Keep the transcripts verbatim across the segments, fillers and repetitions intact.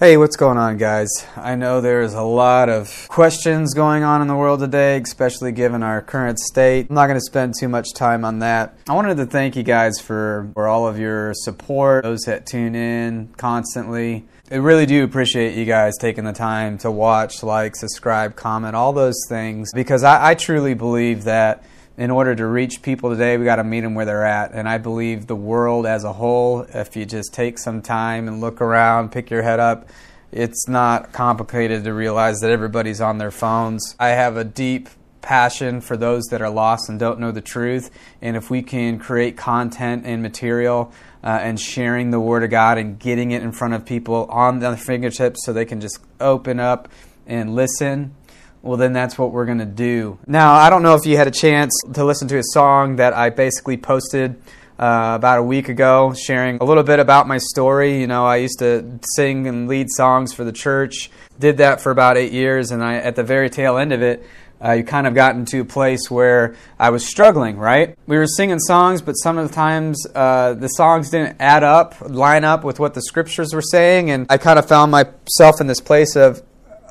Hey, what's going on, guys? I know there's a lot of questions going on in the world today, especially given our current state. I'm not going to spend too much time on that. I wanted to thank you guys for, for all of your support, those that tune in constantly. I really do appreciate you guys taking the time to watch, like, subscribe, comment, all those things, because I, I truly believe that in order to reach people today, we got to meet them where they're at. And I believe the world as a whole, if you just take some time and look around, pick your head up, it's not complicated to realize that everybody's on their phones. I have a deep passion for those that are lost and don't know the truth. And if we can create content and material uh, and sharing the Word of God and getting it in front of people on their fingertips so they can just open up and listen, well, then that's what we're going to do. Now, I don't know if you had a chance to listen to a song that I basically posted uh, about a week ago, sharing a little bit about my story. You know, I used to sing and lead songs for the church, did that for about eight years, and I, at the very tail end of it, uh, you kind of got into a place where I was struggling, right? We were singing songs, but some of the times uh, the songs didn't add up, line up with what the scriptures were saying, and I kind of found myself in this place of,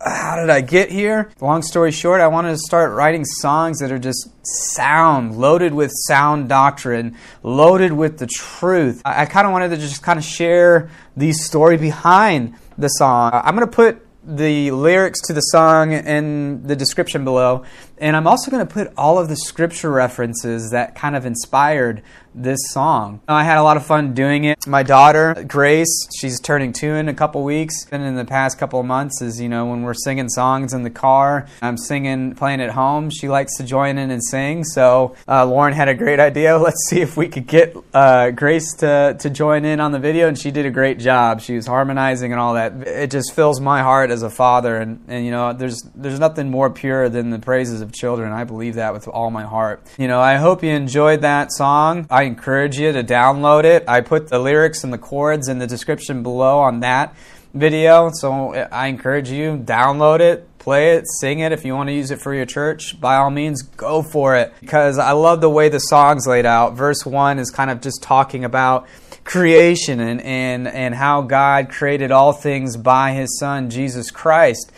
how did I get here? Long story short, I wanted to start writing songs that are just sound, loaded with sound doctrine, loaded with the truth. I, I kind of wanted to just kind of share the story behind the song. I'm going to put the lyrics to the song in the description below, and I'm also going to put all of the scripture references that kind of inspired this song. I had a lot of fun doing it. My daughter, Grace, she's turning two in a couple weeks, and in the past couple of months is, you know, when we're singing songs in the car, I'm singing, playing at home, she likes to join in and sing, so uh, Lauren had a great idea. Let's see if we could get uh, Grace to, to join in on the video, and she did a great job. She was harmonizing and all that. It just fills my heart as a father, and, and you know, there's, there's nothing more pure than the praises of children. I believe that with all my heart. You know, I hope you enjoyed that song. I I encourage you to download it. I put the lyrics and the chords in the description below on that video, so I encourage you, download it, play it, sing it. If you want to use it for your church, by all means, go for it, because I love the way the song's laid out. Verse one is kind of just talking about creation and, and, and how God created all things by His Son, Jesus Christ,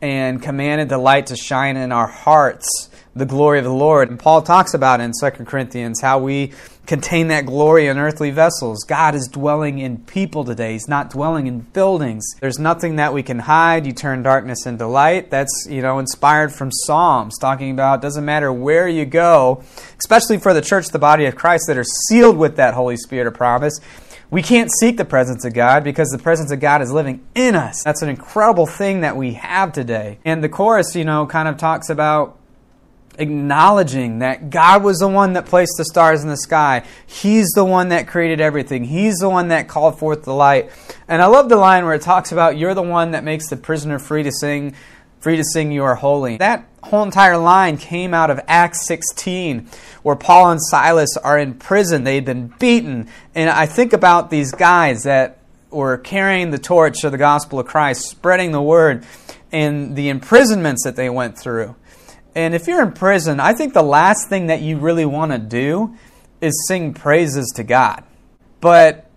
and commanded the light to shine in our hearts, the glory of the Lord. And Paul talks about in Second Corinthians how we contain that glory in earthly vessels. God is dwelling in people today. He's not dwelling in buildings. There's nothing that we can hide. You turn darkness into light. That's, you know, inspired from Psalms, talking about it doesn't matter where you go, especially for the church, the body of Christ, that are sealed with that Holy Spirit of promise. We can't seek the presence of God because the presence of God is living in us. That's an incredible thing that we have today. And the chorus, you know, kind of talks about acknowledging that God was the one that placed the stars in the sky. He's the one that created everything. He's the one that called forth the light. And I love the line where it talks about, you're the one that makes the prisoner free to sing, free to sing you are holy. That whole entire line came out of Acts sixteen, where Paul and Silas are in prison. They've been beaten. And I think about these guys that were carrying the torch of the gospel of Christ, spreading the word, and the imprisonments that they went through. And if you're in prison, I think the last thing that you really want to do is sing praises to God. But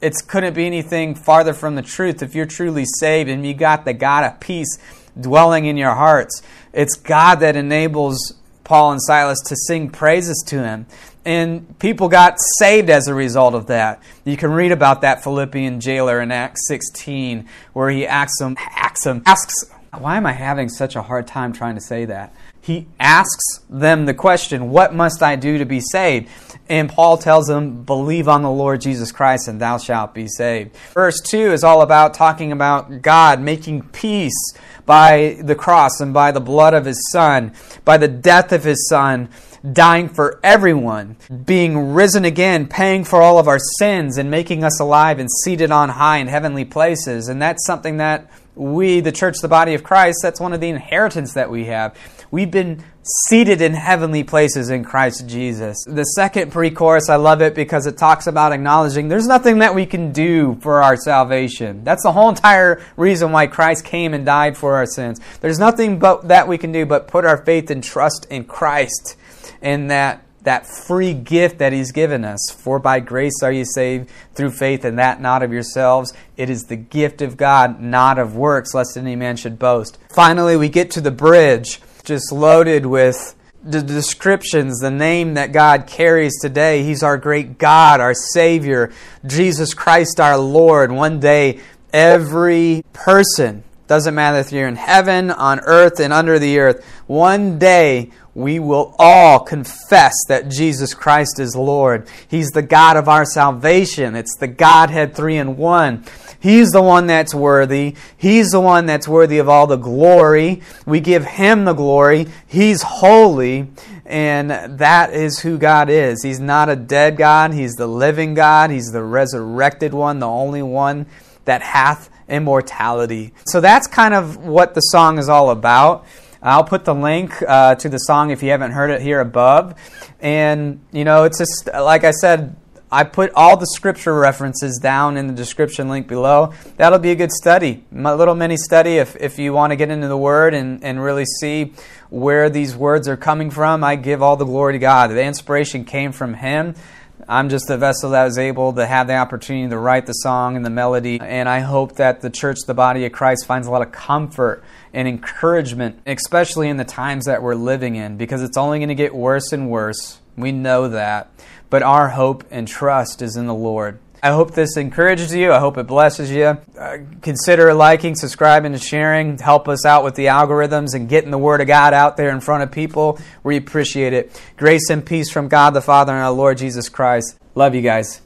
it couldn't be anything farther from the truth. If you're truly saved and you got the God of peace dwelling in your hearts, it's God that enables Paul and Silas to sing praises to Him. And people got saved as a result of that. You can read about that Philippian jailer in Acts sixteen, where he asks him, asks him, asks, why am I having such a hard time trying to say that? He asks them the question, what must I do to be saved? And Paul tells them, believe on the Lord Jesus Christ and thou shalt be saved. Verse two is all about talking about God making peace by the cross and by the blood of His Son, by the death of His Son, dying for everyone, being risen again, paying for all of our sins, and making us alive and seated on high in heavenly places. And that's something that we, the church, the body of Christ, that's one of the inheritance that we have. We've been seated in heavenly places in Christ Jesus. The second pre-chorus, I love it because it talks about acknowledging there's nothing that we can do for our salvation. That's the whole entire reason why Christ came and died for our sins. There's nothing but that we can do but put our faith and trust in Christ, and that that free gift that he's given us. For by grace are you saved through faith, and that not of yourselves. It is the gift of God, not of works, lest any man should boast. Finally, we get to the bridge, just loaded with the descriptions, the name that God carries today. He's our great God, our Savior, Jesus Christ our Lord. One day, every person, doesn't matter if you're in heaven, on earth, and under the earth, one day we will all confess that Jesus Christ is Lord. He's the God of our salvation. It's the Godhead three in one. He's the one that's worthy. He's the one that's worthy of all the glory. We give Him the glory. He's holy, and that is who God is. He's not a dead God. He's the living God. He's the resurrected one, the only one that hath immortality. So that's kind of what the song is all about. I'll put the link uh, to the song if you haven't heard it here above. And, you know, it's just, like I said, I put all the scripture references down in the description link below. That'll be a good study, my little mini study, if, if you want to get into the Word and, and really see where these words are coming from. I give all the glory to God. The inspiration came from Him. I'm just the vessel that was able to have the opportunity to write the song and the melody. And I hope that the church, the body of Christ, finds a lot of comfort and encouragement, especially in the times that we're living in, because it's only going to get worse and worse. We know that. But our hope and trust is in the Lord. I hope this encourages you. I hope it blesses you. Uh, consider liking, subscribing, and sharing. Help us out with the algorithms and getting the Word of God out there in front of people. We appreciate it. Grace and peace from God the Father and our Lord Jesus Christ. Love you guys.